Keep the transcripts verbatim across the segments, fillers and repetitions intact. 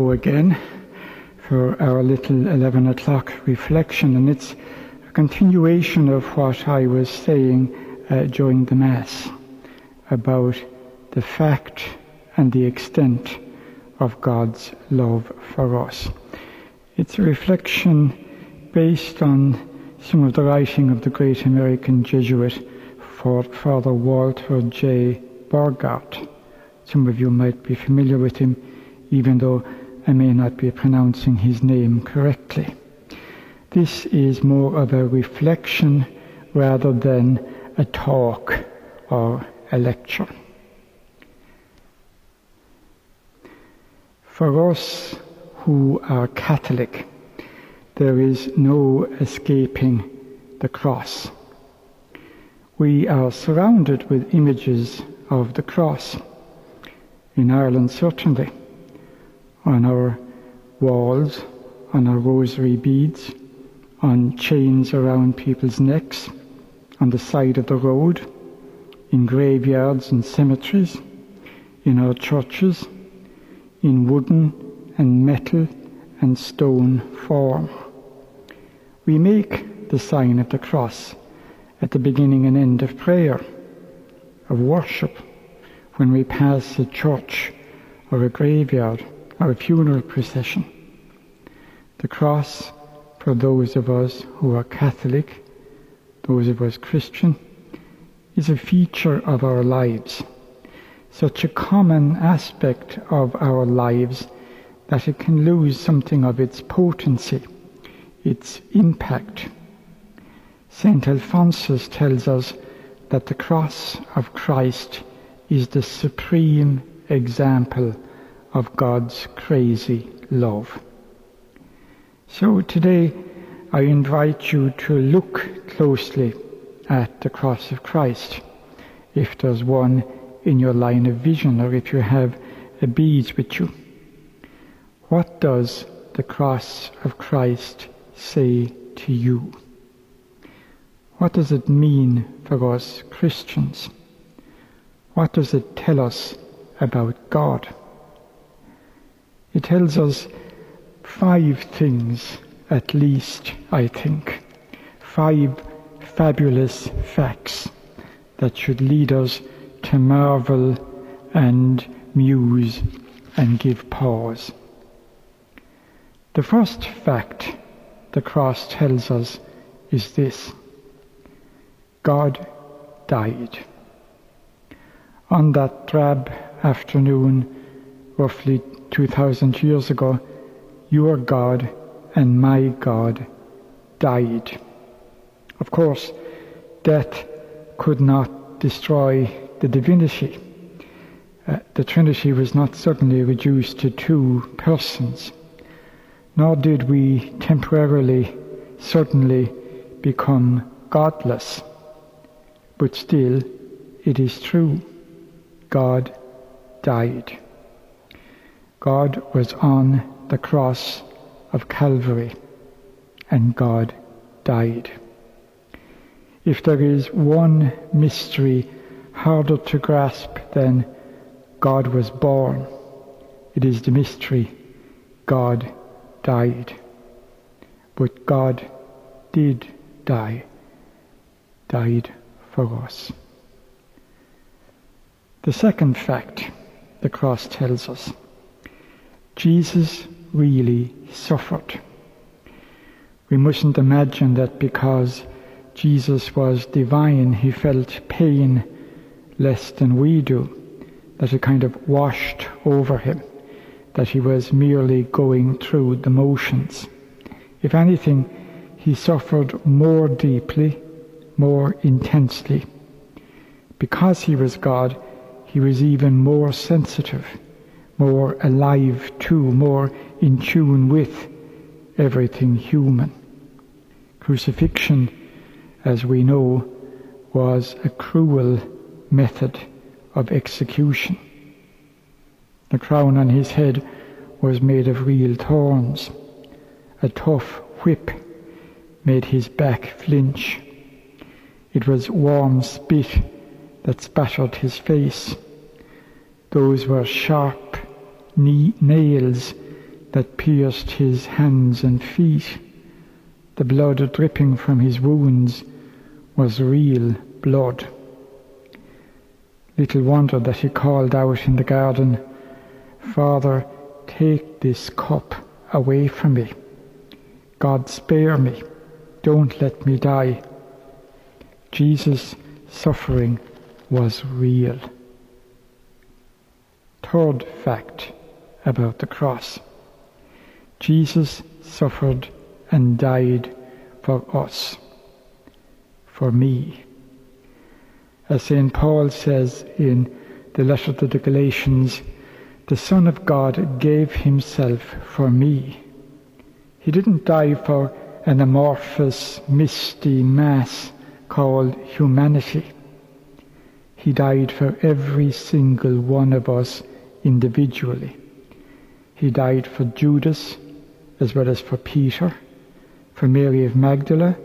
Again for our little eleven o'clock reflection, and it's a continuation of what I was saying uh, during the Mass about the fact and the extent of God's love for us. It's a reflection based on some of the writing of the great American Jesuit Father Walter J. Burghardt. Some of you might be familiar with him, even though I may not be pronouncing his name correctly. This is more of a reflection rather than a talk or a lecture. For us who are Catholic, there is no escaping the cross. We are surrounded with images of the cross, in Ireland certainly, on our walls, on our rosary beads, on chains around people's necks, on the side of the road, in graveyards and cemeteries, in our churches, in wooden and metal and stone form. We make the sign of the cross at the beginning and end of prayer, of worship, when we pass a church or a graveyard, or a funeral procession. The cross, for those of us who are Catholic, those of us Christian, is a feature of our lives, such a common aspect of our lives that it can lose something of its potency, its impact. Saint Alphonsus tells us that the cross of Christ is the supreme example of God's crazy love. So today I invite you to look closely at the cross of Christ, if there's one in your line of vision or if you have a bead with you. What does the cross of Christ say to you? What does it mean for us Christians? What does it tell us about God? It tells us five things, at least, I think. Five fabulous facts that should lead us to marvel and muse and give pause. The first fact the cross tells us is this: God died. On that drab afternoon, roughly two thousand years ago, your God and my God died. Of course, death could not destroy the divinity. Uh, the Trinity was not suddenly reduced to two persons, nor did we temporarily, suddenly become godless. But still, it is true, God died. God was on the cross of Calvary, and God died. If there is one mystery harder to grasp than God was born, it is the mystery God died. But God did die, died for us. The second fact the cross tells us: Jesus really suffered. We mustn't imagine that because Jesus was divine, he felt pain less than we do, that it kind of washed over him, that he was merely going through the motions. If anything, he suffered more deeply, more intensely. Because he was God, he was even more sensitive, more alive to, more in tune with everything human. Crucifixion, as we know, was a cruel method of execution. The crown on his head was made of real thorns. A tough whip made his back flinch. It was warm spit that spattered his face. Those were sharp nails that pierced his hands and feet. The blood dripping from his wounds was real blood. Little wonder that he called out in the garden, "Father, take this cup away from me. God, spare me. Don't let me die." Jesus' suffering was real. Third fact about the cross: Jesus suffered and died for us, for me. As Saint Paul says in the letter to the Galatians, the Son of God gave himself for me. He didn't die for an amorphous, misty mass called humanity. He died for every single one of us individually. He died for Judas as well as for Peter, for Mary of Magdala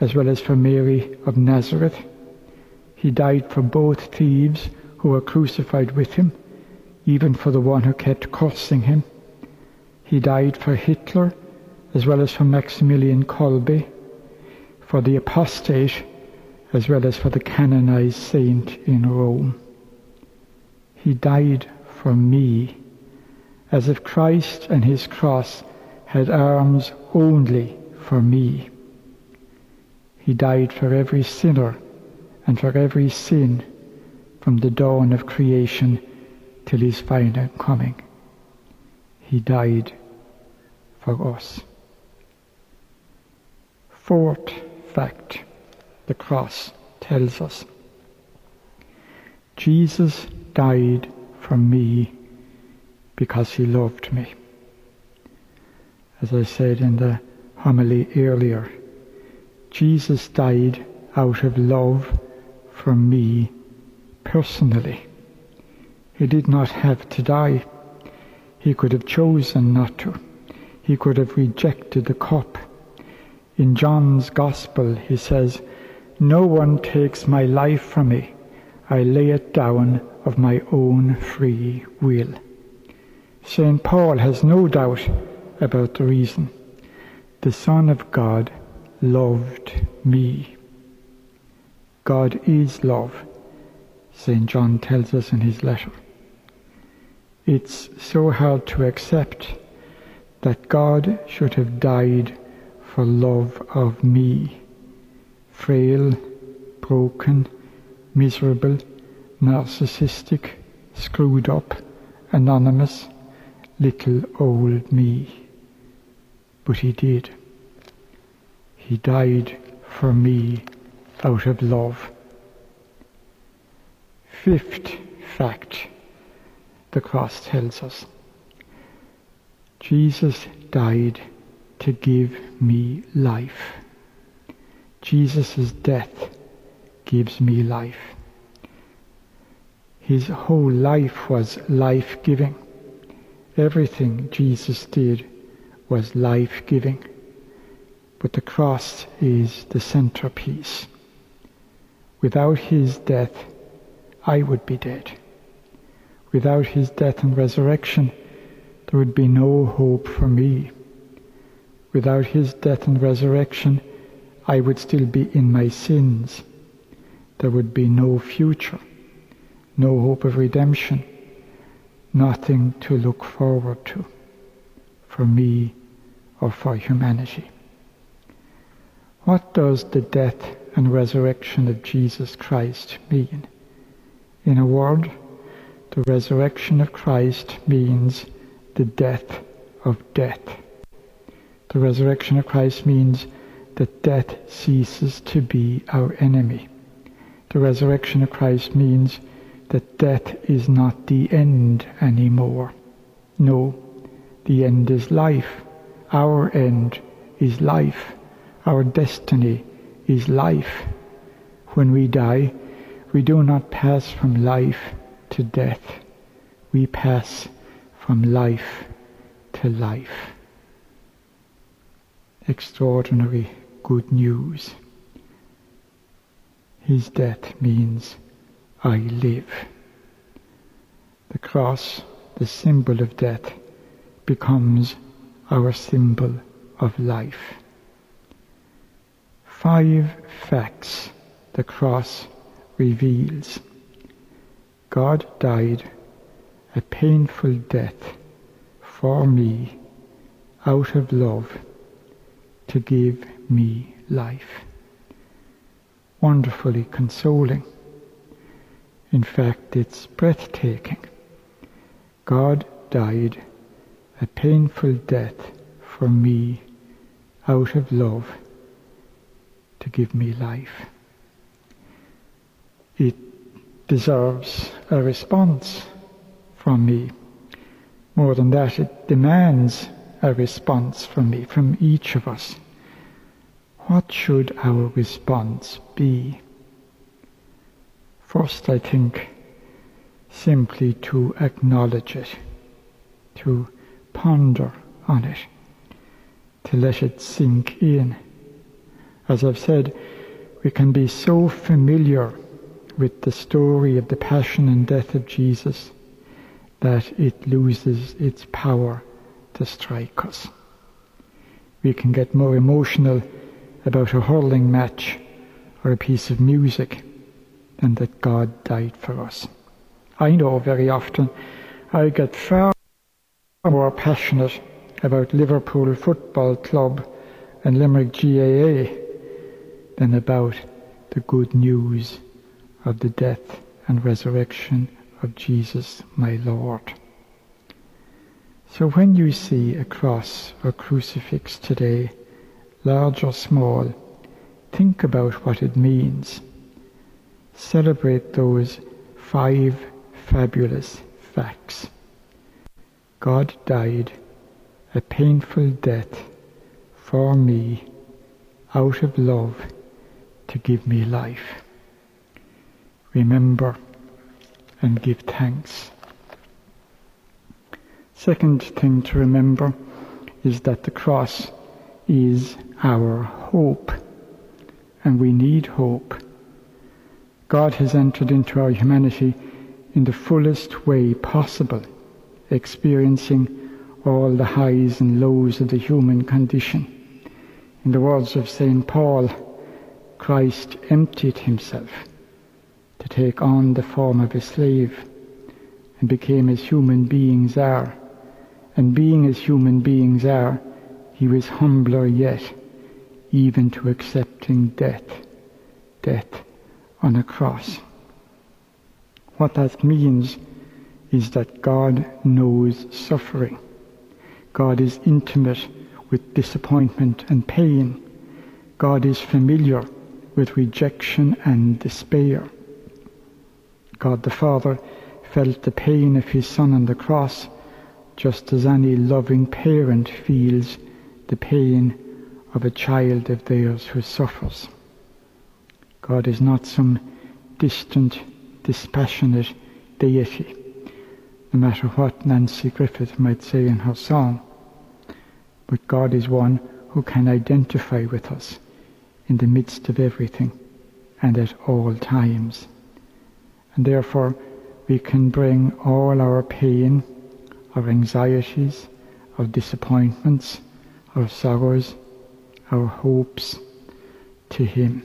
as well as for Mary of Nazareth. He died for both thieves who were crucified with him, even for the one who kept cursing him. He died for Hitler as well as for Maximilian Kolbe, for the apostate as well as for the canonized saint in Rome. He died for me, as if Christ and his cross had arms only for me. He died for every sinner and for every sin from the dawn of creation till his final coming. He died for us. Fourth fact the cross tells us: Jesus died for me because he loved me. As I said in the homily earlier, Jesus died out of love for me personally. He did not have to die. He could have chosen not to. He could have rejected the cup. In John's Gospel he says, "No one takes my life from me. I lay it down of my own free will." Saint Paul has no doubt about the reason. The Son of God loved me. God is love, Saint John tells us in his letter. It's so hard to accept that God should have died for love of me, frail, broken, miserable, narcissistic, screwed up, anonymous, little old me. But he did. He died for me out of love. Fifth fact the cross tells us: Jesus died to give me life. Jesus' death gives me life. His whole life was life-giving. Everything Jesus did was life-giving. But the cross is the centerpiece. Without his death, I would be dead. Without his death and resurrection, there would be no hope for me. Without his death and resurrection, I would still be in my sins. There would be no future, no hope of redemption, nothing to look forward to for me or for humanity. What does the death and resurrection of Jesus Christ mean? In a word, the resurrection of Christ means the death of death. The resurrection of Christ means that death ceases to be our enemy. The resurrection of Christ means that death is not the end anymore. No, the end is life. Our end is life. Our destiny is life. When we die, we do not pass from life to death. We pass from life to life. Extraordinary good news. His death means I live. The cross, the symbol of death, becomes our symbol of life. Five facts the cross reveals. God died a painful death for me out of love to give me life. Wonderfully consoling. In fact, it's breathtaking. God died a painful death for me out of love to give me life. It deserves a response from me. More than that, it demands a response from me, from each of us. What should our response be? First, I think, simply to acknowledge it, to ponder on it, to let it sink in. As I've said, we can be so familiar with the story of the passion and death of Jesus that it loses its power to strike us. We can get more emotional about a hurling match or a piece of music than that God died for us. I know very often I get far more passionate about Liverpool Football Club and Limerick G A A than about the good news of the death and resurrection of Jesus my Lord. So when you see a cross or crucifix today, large or small, think about what it means. Celebrate those five fabulous facts. God died a painful death for me out of love to give me life. Remember and give thanks. Second thing to remember is that the cross is our hope, and we need hope. God has entered into our humanity in the fullest way possible, experiencing all the highs and lows of the human condition. In the words of Saint Paul, Christ emptied himself to take on the form of a slave and became as human beings are. And being as human beings are, he was humbler yet, even to accepting death, death on a cross. What that means is that God knows suffering. God is intimate with disappointment and pain. God is familiar with rejection and despair. God the Father felt the pain of his Son on the cross, just as any loving parent feels the pain of a child of theirs who suffers. God is not some distant, dispassionate deity, no matter what Nancy Griffith might say in her song, but God is one who can identify with us in the midst of everything and at all times. And therefore, we can bring all our pain, our anxieties, our disappointments, our sorrows, our hopes to Him.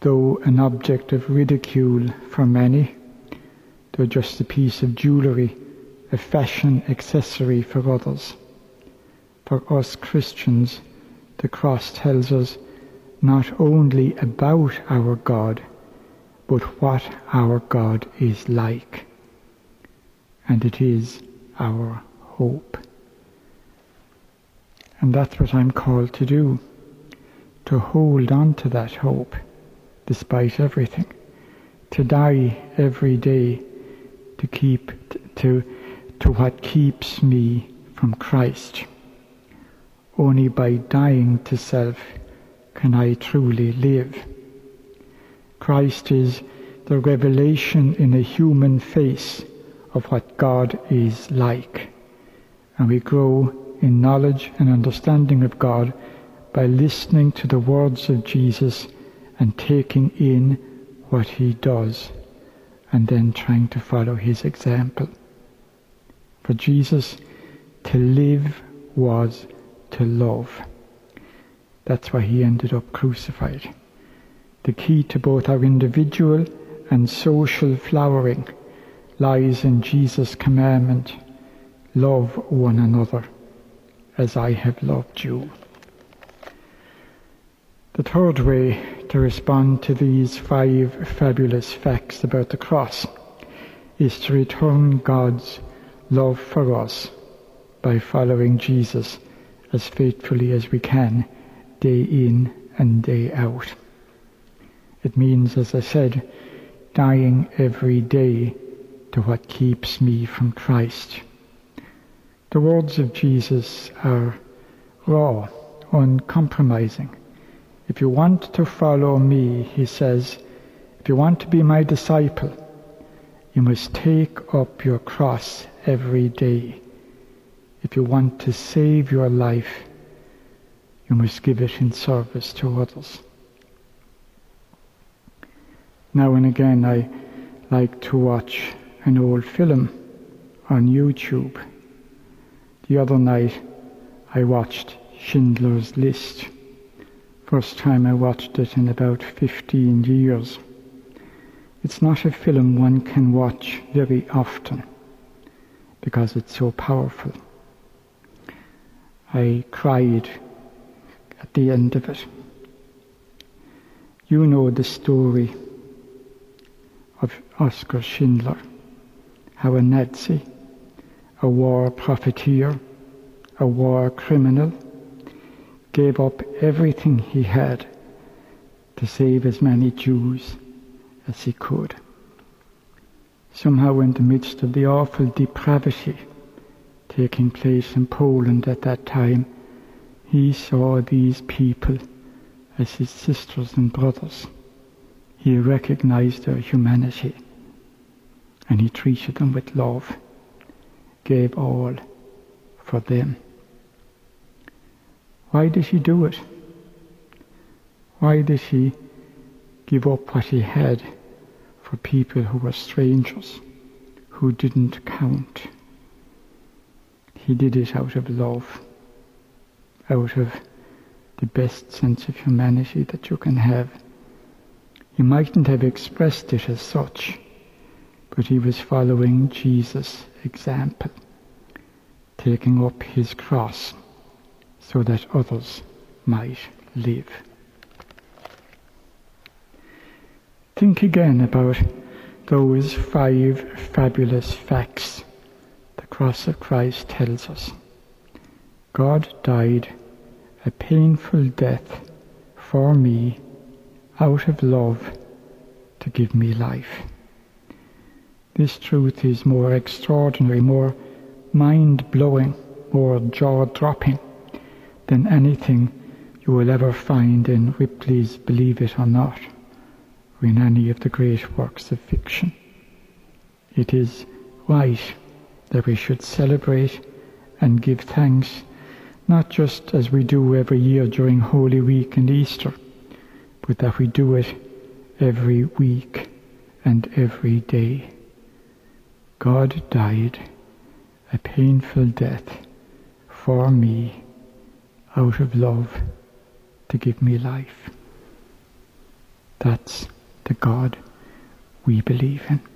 Though an object of ridicule for many, though just a piece of jewellery, a fashion accessory for others, for us Christians, the cross tells us not only about our God, but what our God is like. And it is our hope. And that's what I'm called to do, to hold on to that hope despite everything, to die every day to keep to, to what keeps me from Christ. Only by dying to self can I truly live. Christ is the revelation in a human face of what God is like. And we grow in knowledge and understanding of God by listening to the words of Jesus and taking in what he does, and then trying to follow his example. For Jesus, to live was to love. That's why he ended up crucified. The key to both our individual and social flowering lies in Jesus' commandment, love one another as I have loved you. The third way to respond to these five fabulous facts about the cross is to return God's love for us by following Jesus as faithfully as we can, day in and day out. It means, as I said, dying every day to what keeps me from Christ. The words of Jesus are raw, uncompromising. If you want to follow me, he says, if you want to be my disciple, you must take up your cross every day. If you want to save your life, you must give it in service to others. Now and again I like to watch an old film on YouTube. The other night I watched Schindler's List. First time I watched it in about fifteen years. It's not a film one can watch very often because it's so powerful. I cried at the end of it. You know the story of Oscar Schindler, how a Nazi, a war profiteer, a war criminal, gave up everything he had to save as many Jews as he could. Somehow in the midst of the awful depravity taking place in Poland at that time, he saw these people as his sisters and brothers. He recognized their humanity, and he treated them with love, gave all for them. Why did he do it? Why did he give up what he had for people who were strangers, who didn't count? He did it out of love, out of the best sense of humanity that you can have. He mightn't have expressed it as such, but he was following Jesus' example, taking up his cross so that others might live. Think again about those five fabulous facts the cross of Christ tells us. God died a painful death for me out of love to give me life. This truth is more extraordinary, more mind-blowing, more jaw-dropping than anything you will ever find in Ripley's Believe It or Not, or in any of the great works of fiction. It is right that we should celebrate and give thanks, not just as we do every year during Holy Week and Easter, but that we do it every week and every day. God died a painful death for me out of love to give me life. That's the God we believe in.